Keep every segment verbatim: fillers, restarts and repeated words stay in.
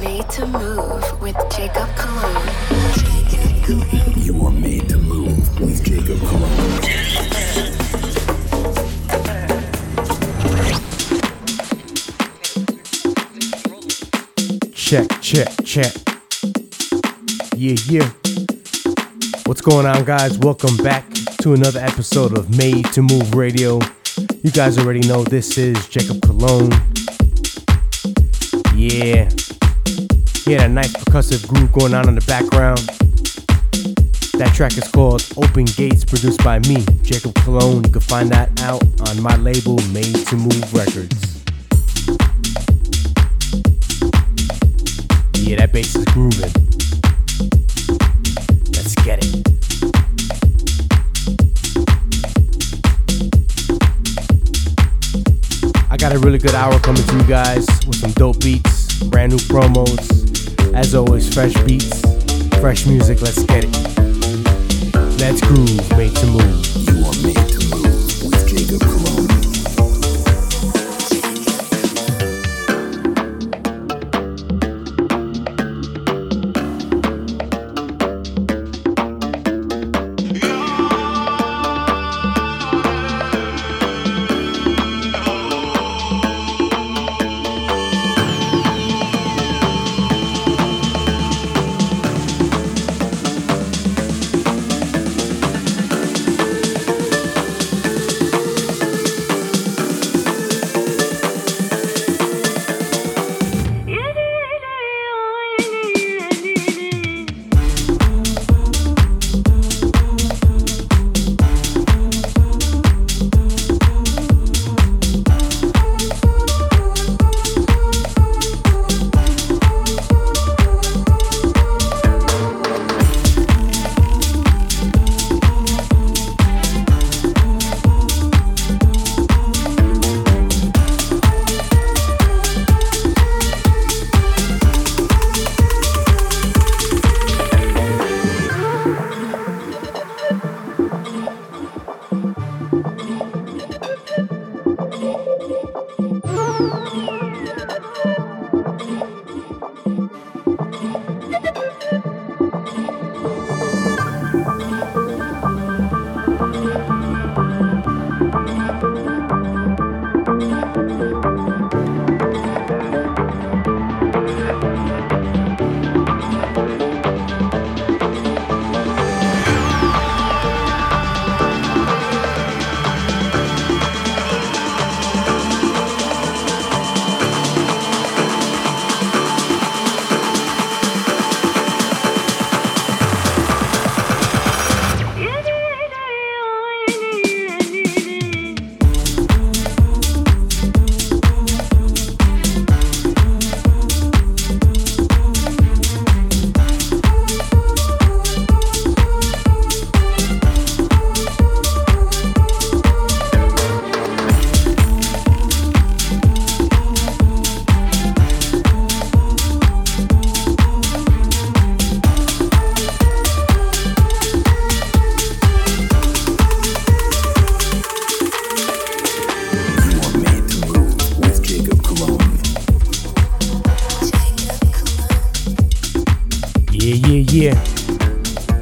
Made to Move with Jacob Cologne. You are made to move with Jacob Cologne. Check, check, check. Yeah, yeah. What's going on, guys? Welcome back to another episode of Made to Move Radio. You guys already know this is Jacob Cologne. Yeah. Yeah, that nice percussive groove going on in the background. That track is called Open Gates, produced by me, Jacob Cologne. You can find that out on my label, Made to Move Records. Yeah, that bass is grooving. Let's get it. I got a really good hour coming to you guys with some dope beats, brand new promos. As always, fresh beats, fresh music. Let's get it. Let's groove, made to move. You are made to move with Jacob Cologne.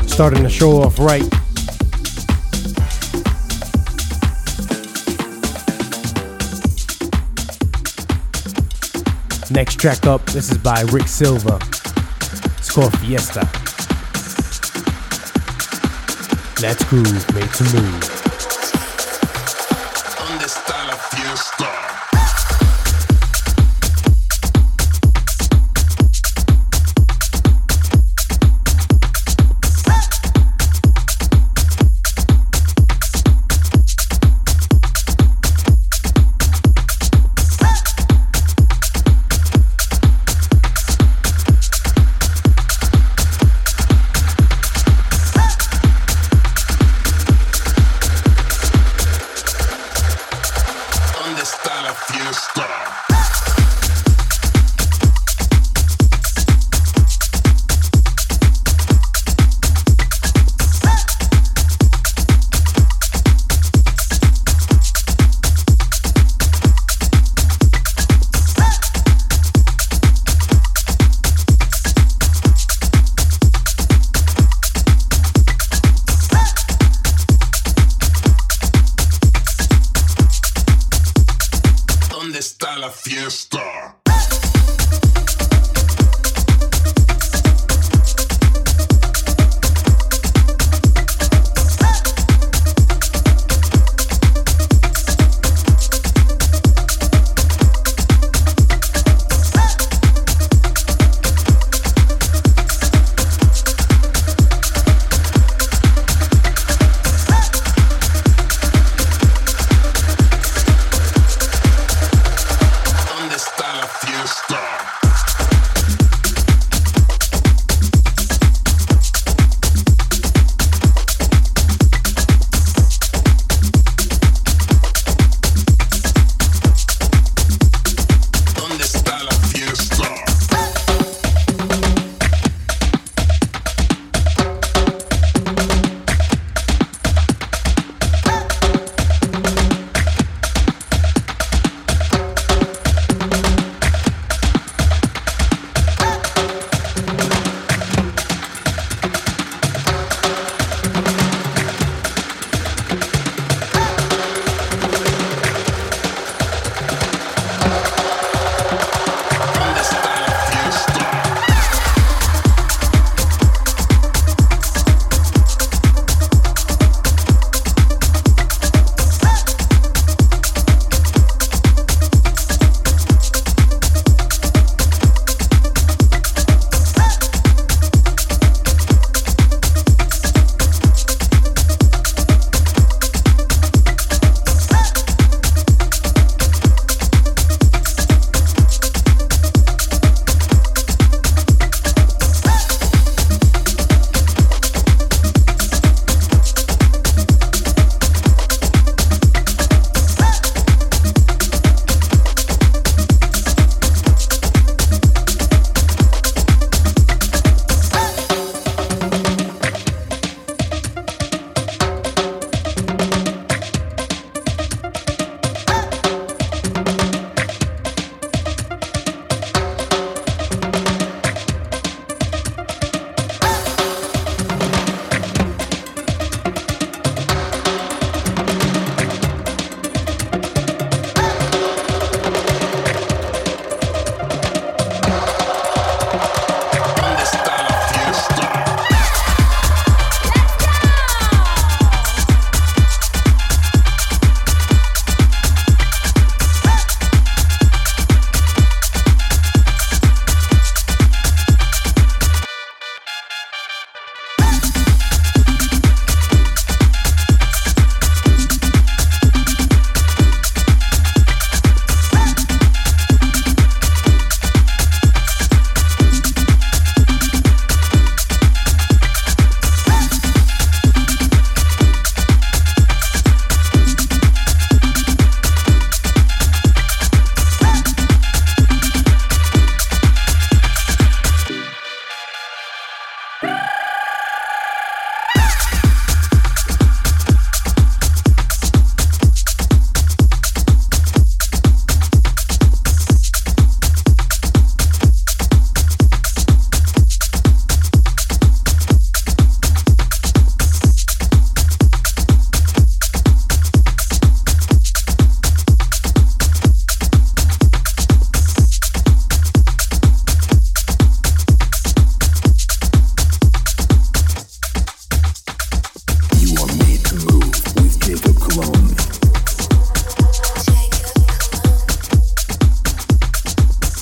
Starting the show off right. Next track up, this is by Rick Silva. It's called Fiesta. Let's groove, made to move. ¿Dónde está la fiesta?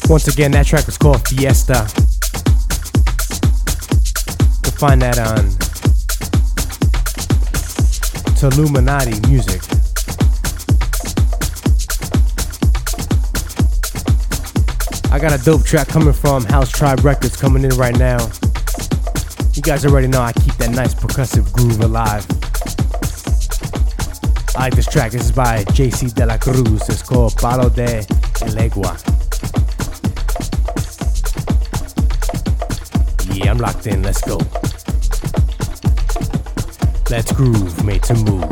Once again, that track was called Fiesta. You'll find that on T'Luminati Music. I got a dope track coming from House Tribe Records coming in right now. You guys already know I keep that nice percussive groove alive. I like this track. This is by J C de la Cruz. It's called Palo de Ilegua. I'm locked in, let's go. Let's groove, made to move.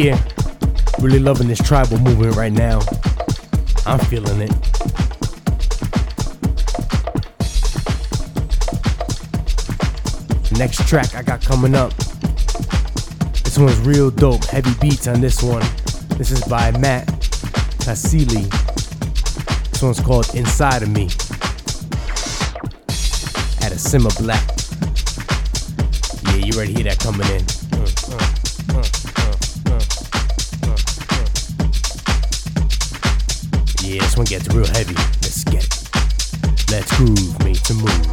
here. Really loving this tribal movement right now. I'm feeling it. Next track I got coming up. This one's real dope. Heavy beats on this one. This is by Matt Tassili. This one's called Inside of Me. At a Simmer Black. Yeah, you already hear that coming in. Uh, uh. Yeah, this one gets real heavy. Let's get it. Let's groove, made to move.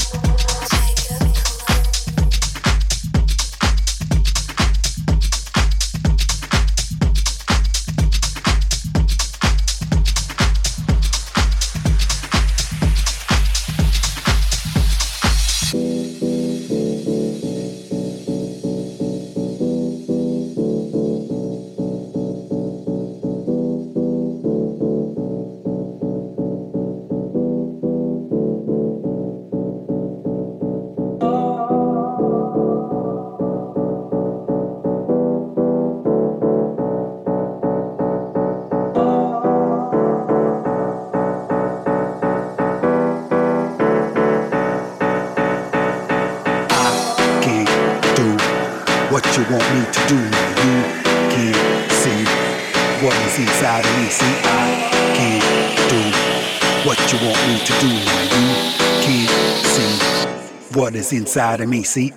Inside of me, see?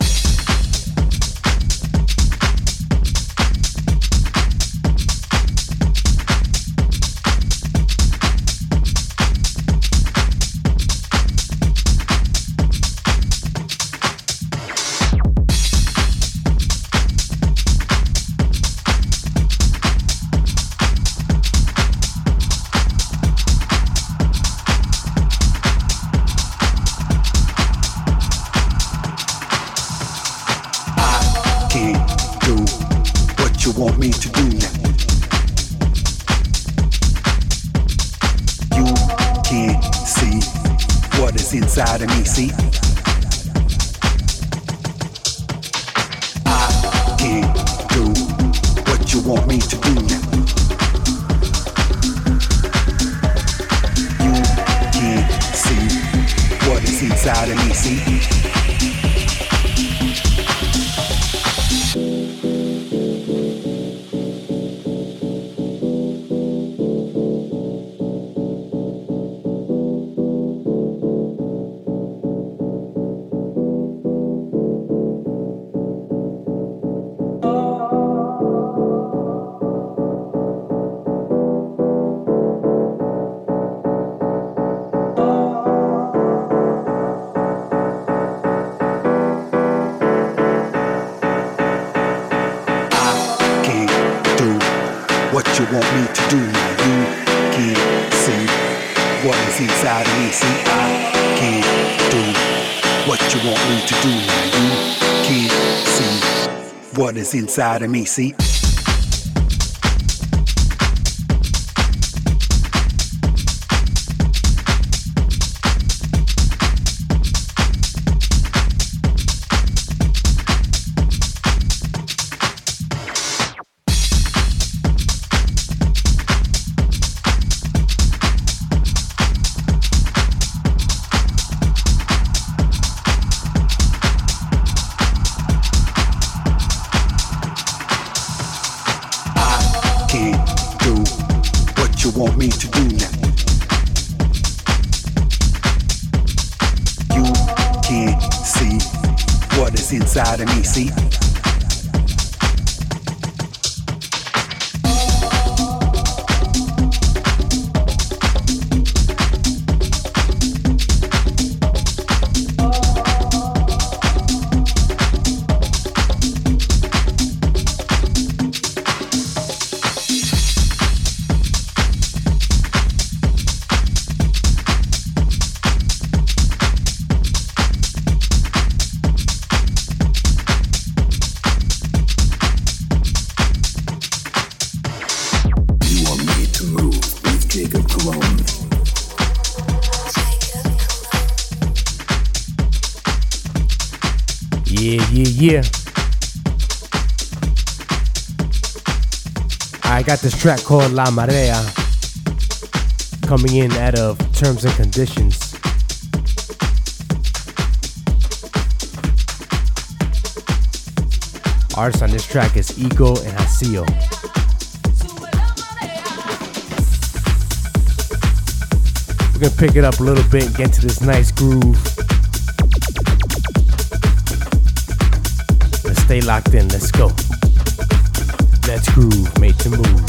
Inside of me, see? Yeah, yeah, yeah. I got this track called La Marea, coming in out of Terms and Conditions. Artists on this track is Ego and Jacio. We're gonna pick it up a little bit and get into this nice groove. Let's stay locked in, let's go. Let's groove, made to move.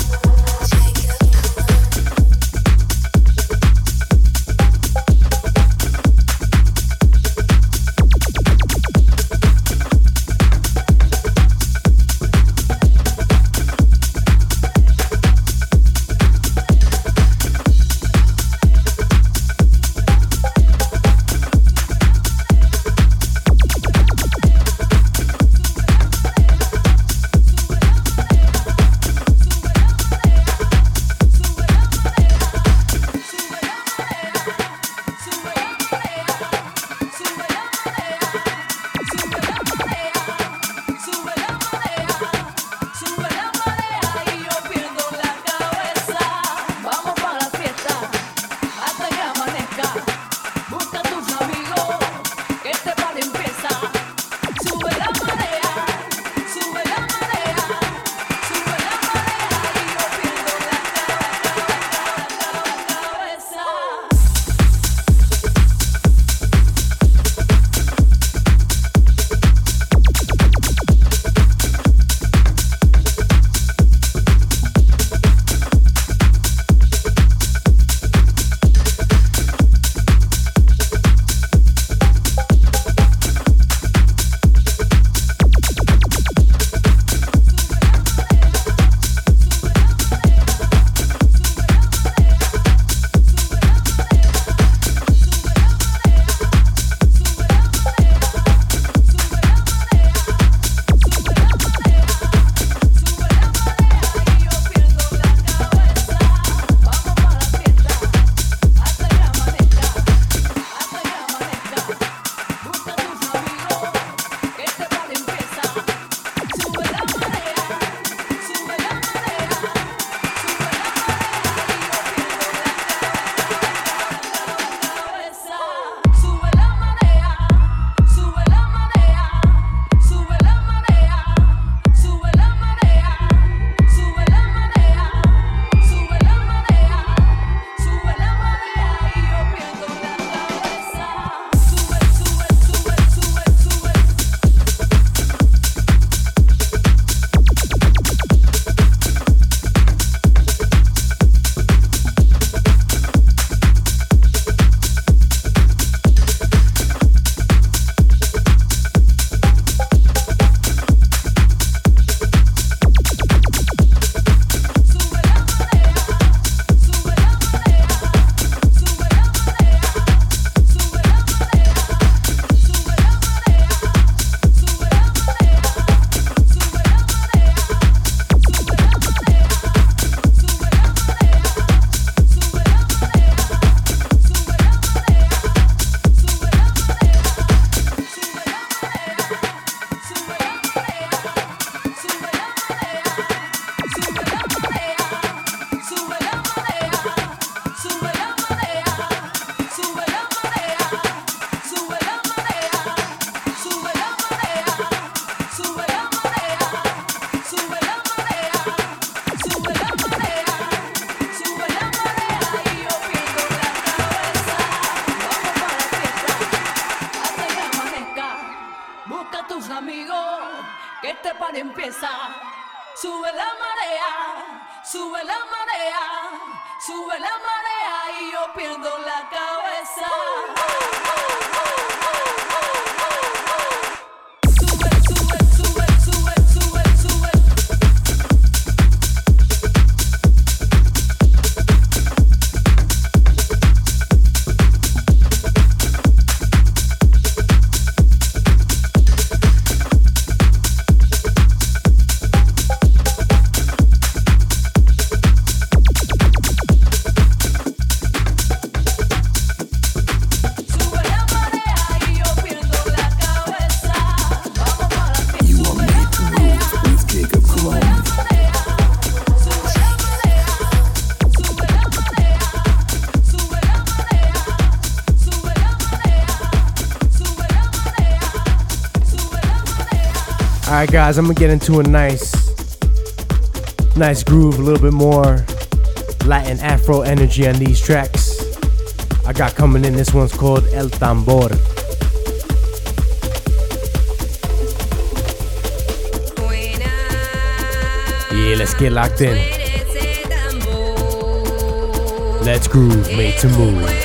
Alright guys, I'm gonna get into a nice nice groove, a little bit more Latin Afro energy on these tracks I got coming in. This one's called El Tambor. Yeah, let's get locked in. Let's groove, made to move.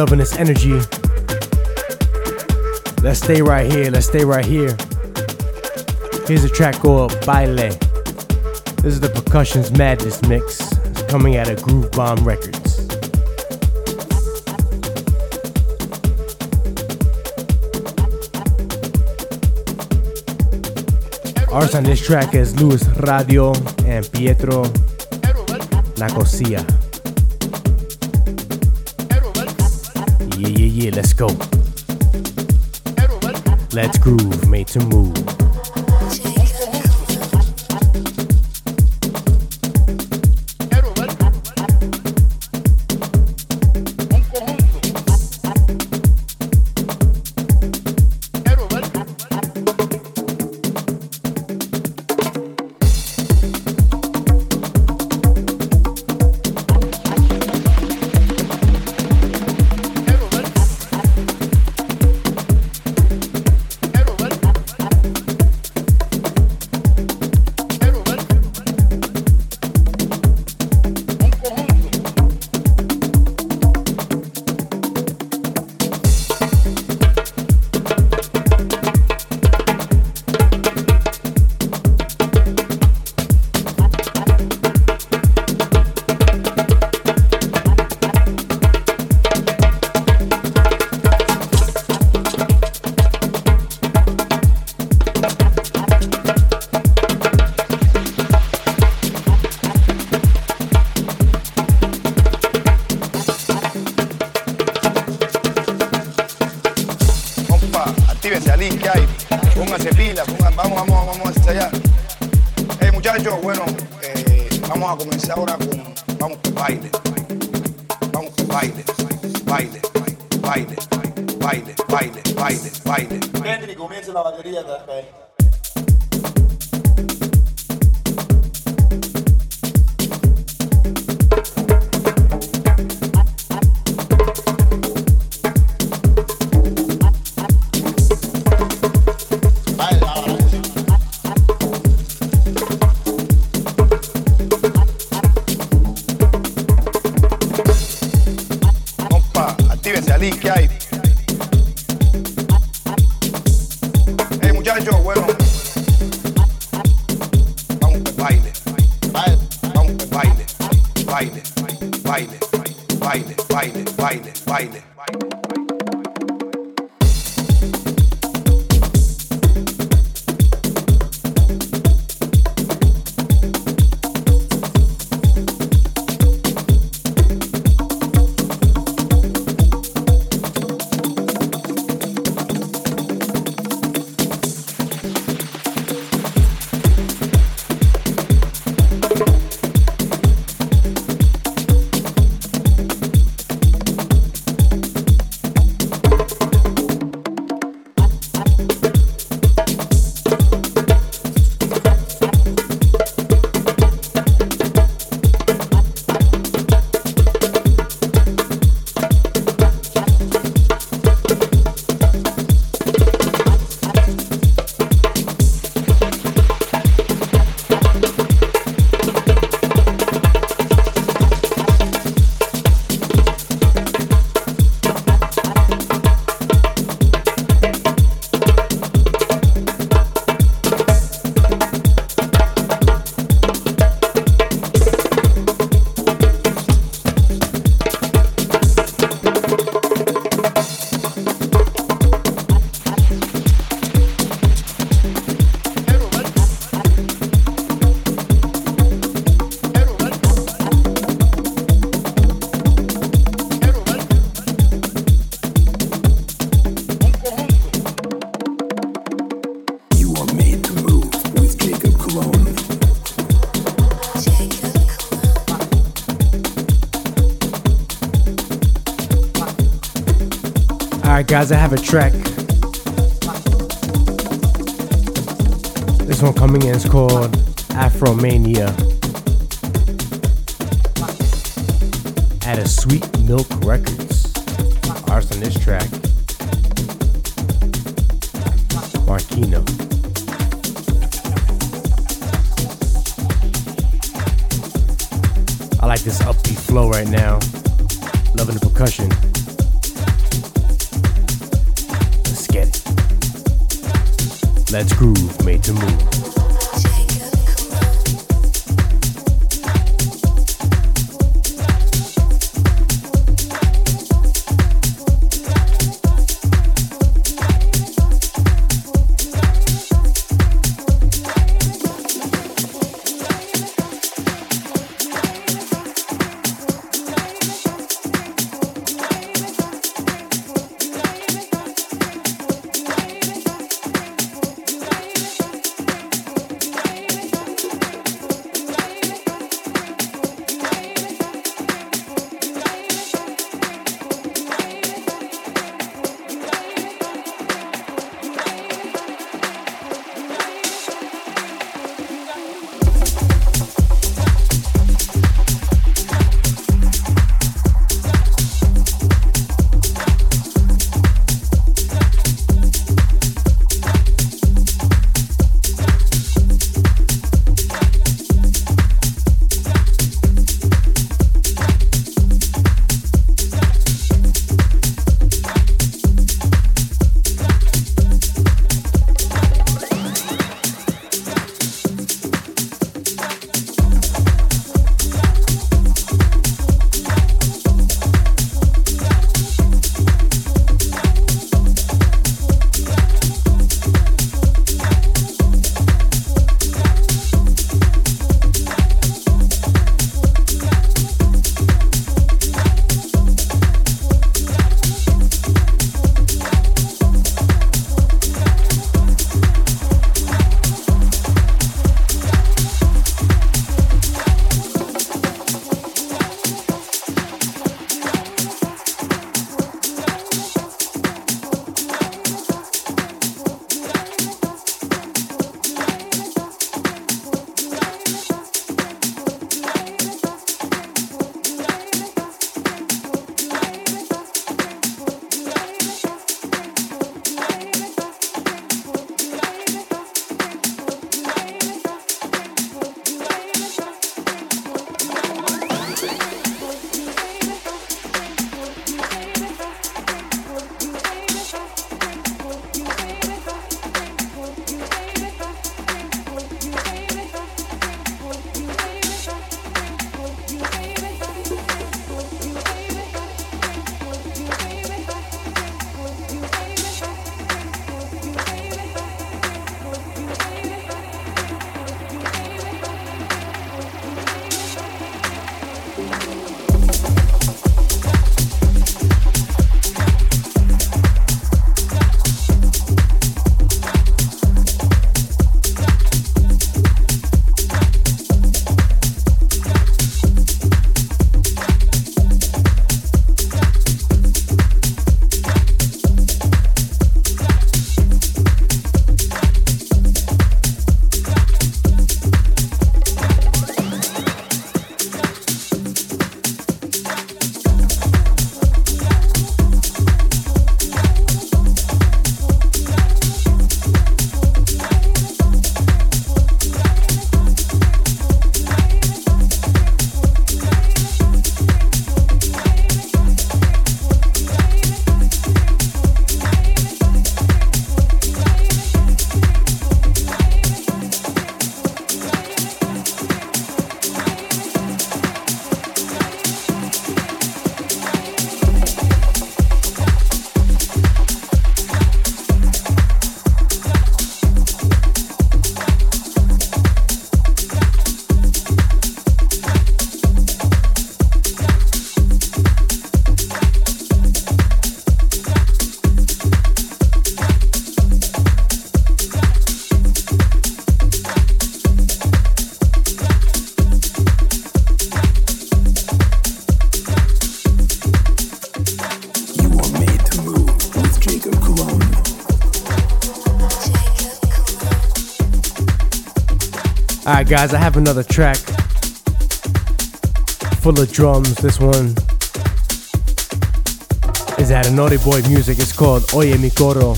Loving this energy. Let's stay right here. Let's stay right here. Here's a track called Baile. This is the Percussions Madness mix. It's coming out of Groove Bomb Records. Artists on this track is Luis Radio and Pietro Nacosia. Yeah, yeah, yeah, let's go. Let's groove, made to move. salir que hay. Pónganse pilas, pongan, vamos, vamos, vamos hacia allá. Eh, muchachos, bueno, eh, vamos a comenzar ahora con, vamos con baile. Vamos con baile, baile, baile, baile, baile, baile, baile. Entren y comiencen la batería también. Guys, I have a track. This one coming in is called Afromania at a Sweet Milk Records. Ours on this track, Marquino. I like this upbeat flow right now. Loving the percussion. Let's groove, made to move. guys, I have another track full of drums. This one is at Naughty Boy Music. It's called Oye Mi Coro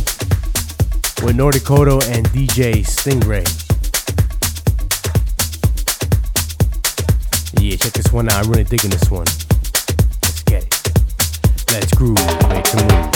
with Naughty Koro and D J Stingray. Yeah, check this one out. I'm really digging this one. Let's get it. Let's groove. Made to move.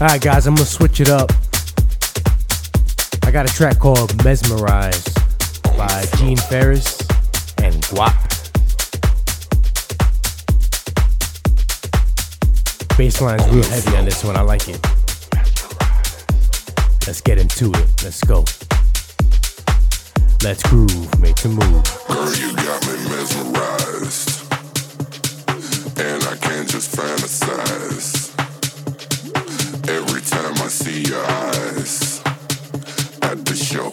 Alright guys, I'm gonna switch it up. I got a track called Mesmerize by Gene Farris and Guap. Bassline's real heavy on this one, I like it. Let's get into it, let's go. Let's groove, make the move. Girl, you got me mesmerized, and I can't just fantasize. Every time I see your eyes at the show.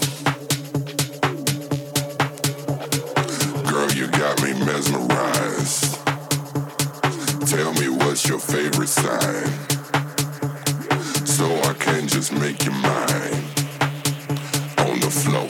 Girl, you got me mesmerized. Tell me what's your favorite sign, so I can just make you mine on the floor.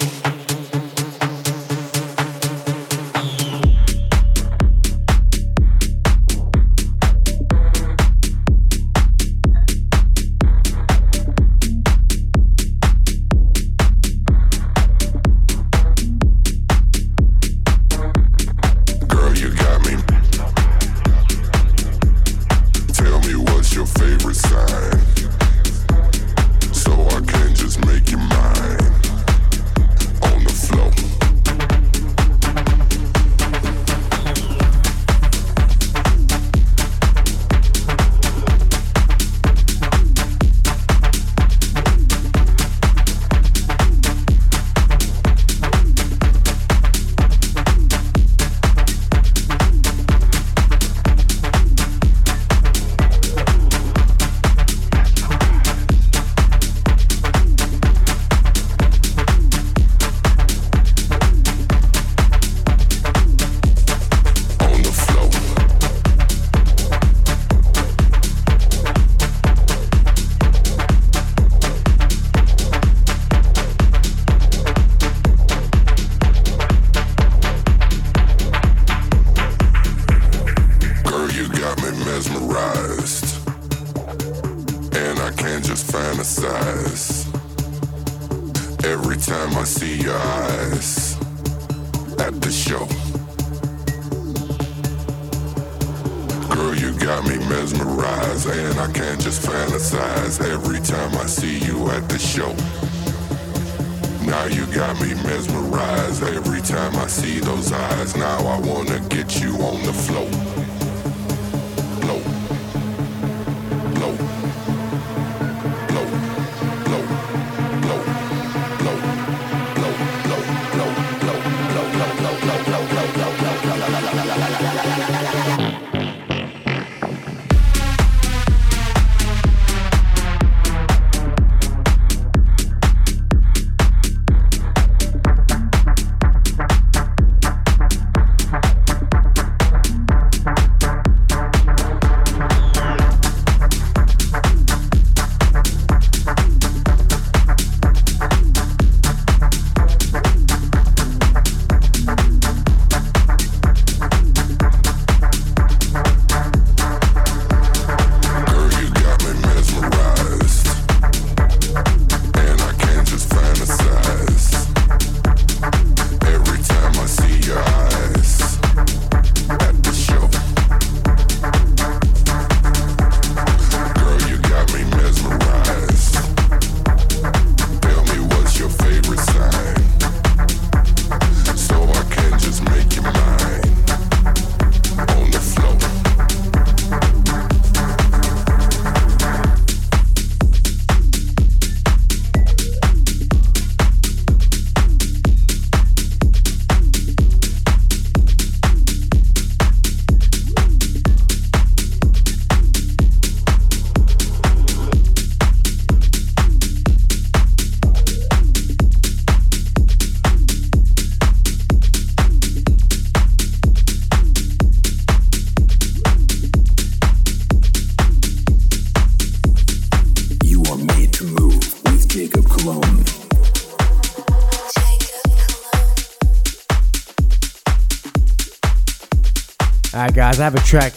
Guys, I have a track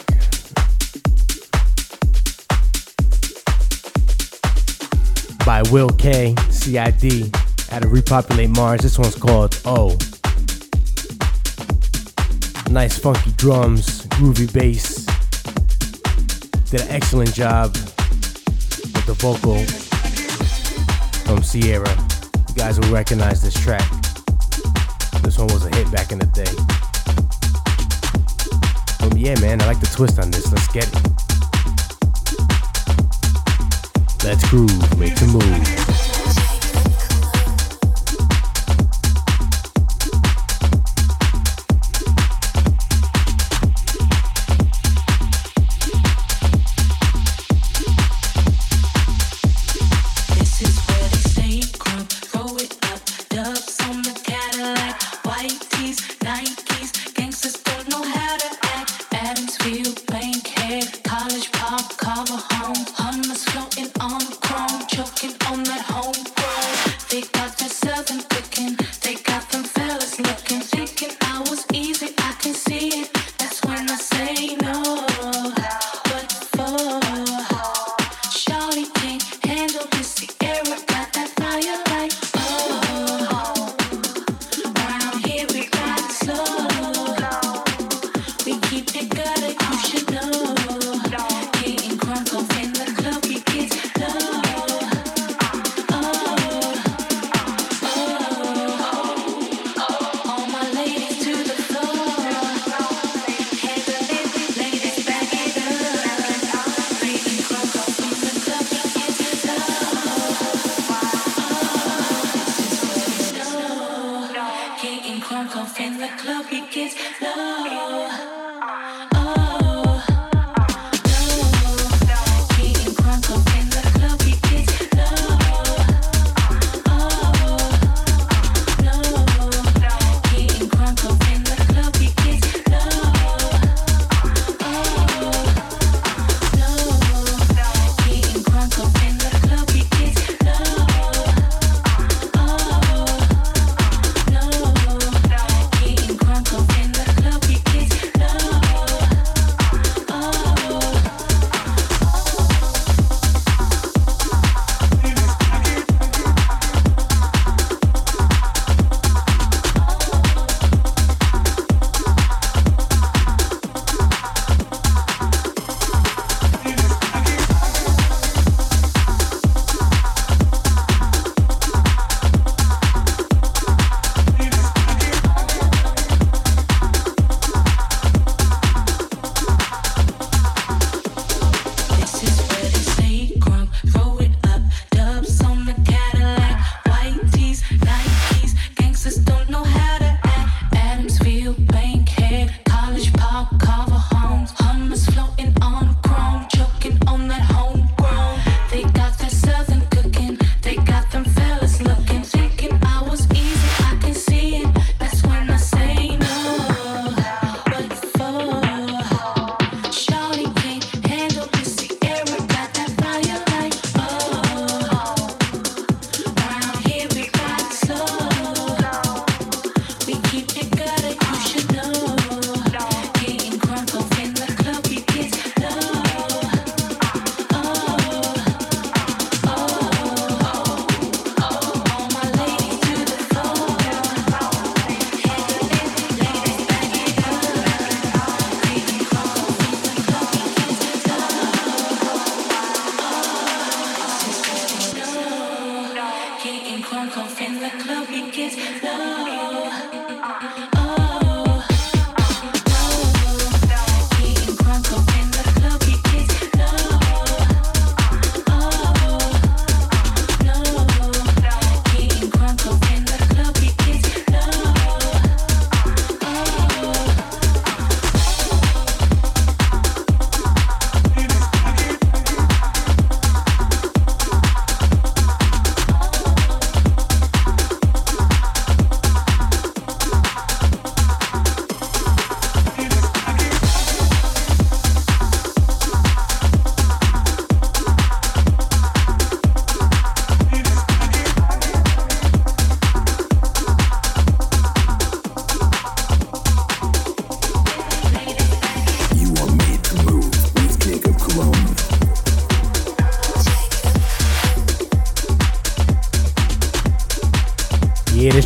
by Will K, C I D out of Repopulate Mars. This one's called Oh. Nice funky drums, groovy bass. Did an excellent job with the vocal from Sierra. You guys will recognize this track. This one was a hit back in the day. Um, yeah, man, I like the twist on this. Let's get it. Let's groove, make the move.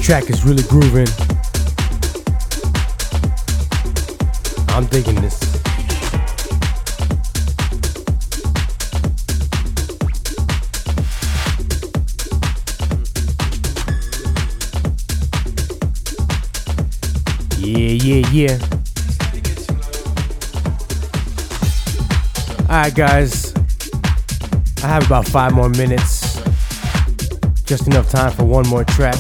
Track is really grooving. I'm digging this. yeah, yeah. Alright guys, I have about five more minutes. Just enough time for one more track.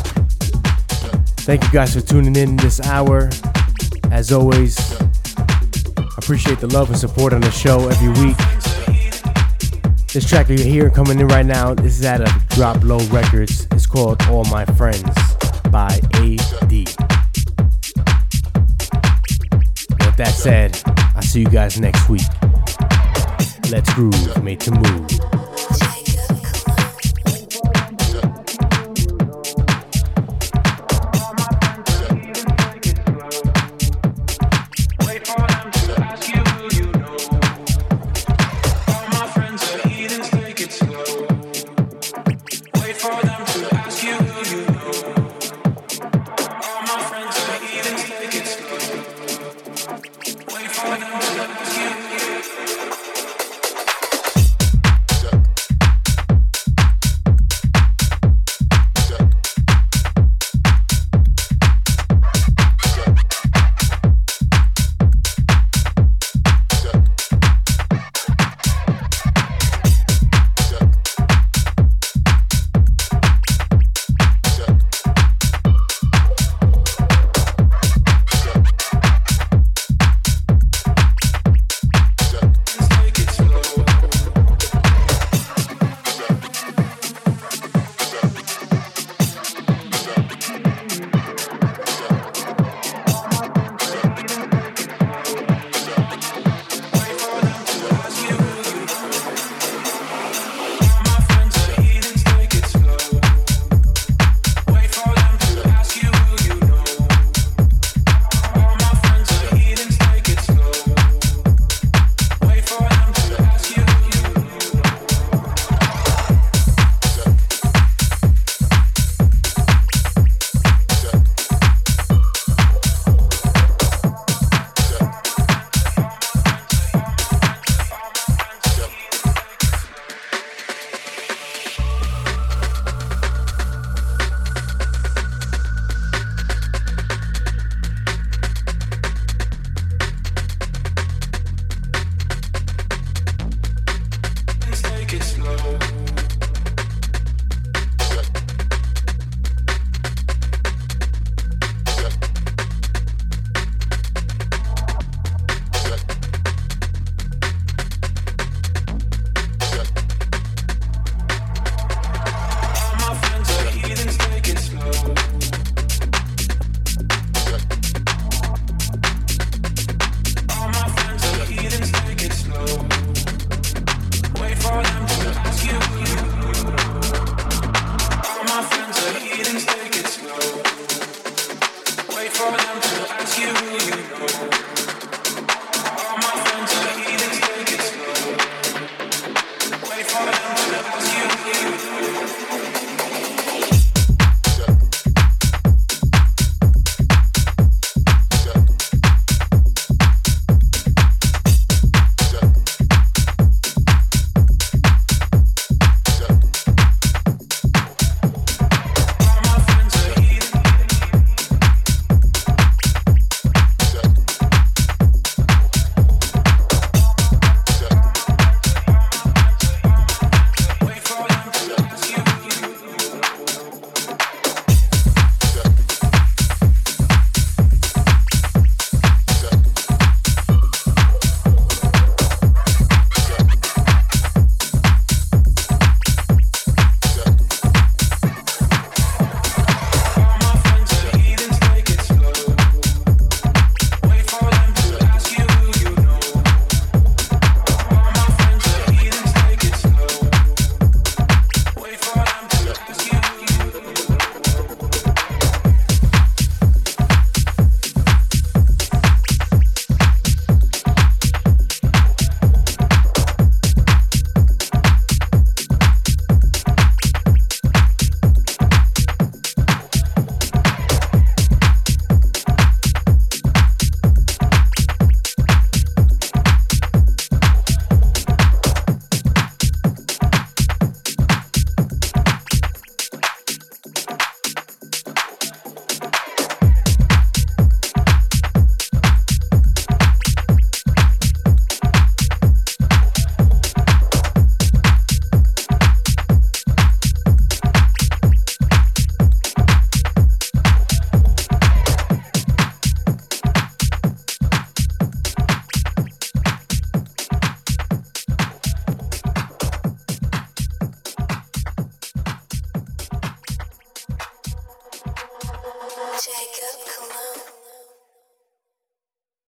Thank you guys for tuning in this hour. As always, appreciate the love and support on the show every week. This track that you're hearing coming in right now, this is out of Drop Low Records. It's called All My Friends by A D With that said, I'll see you guys next week. Let's groove, made to move.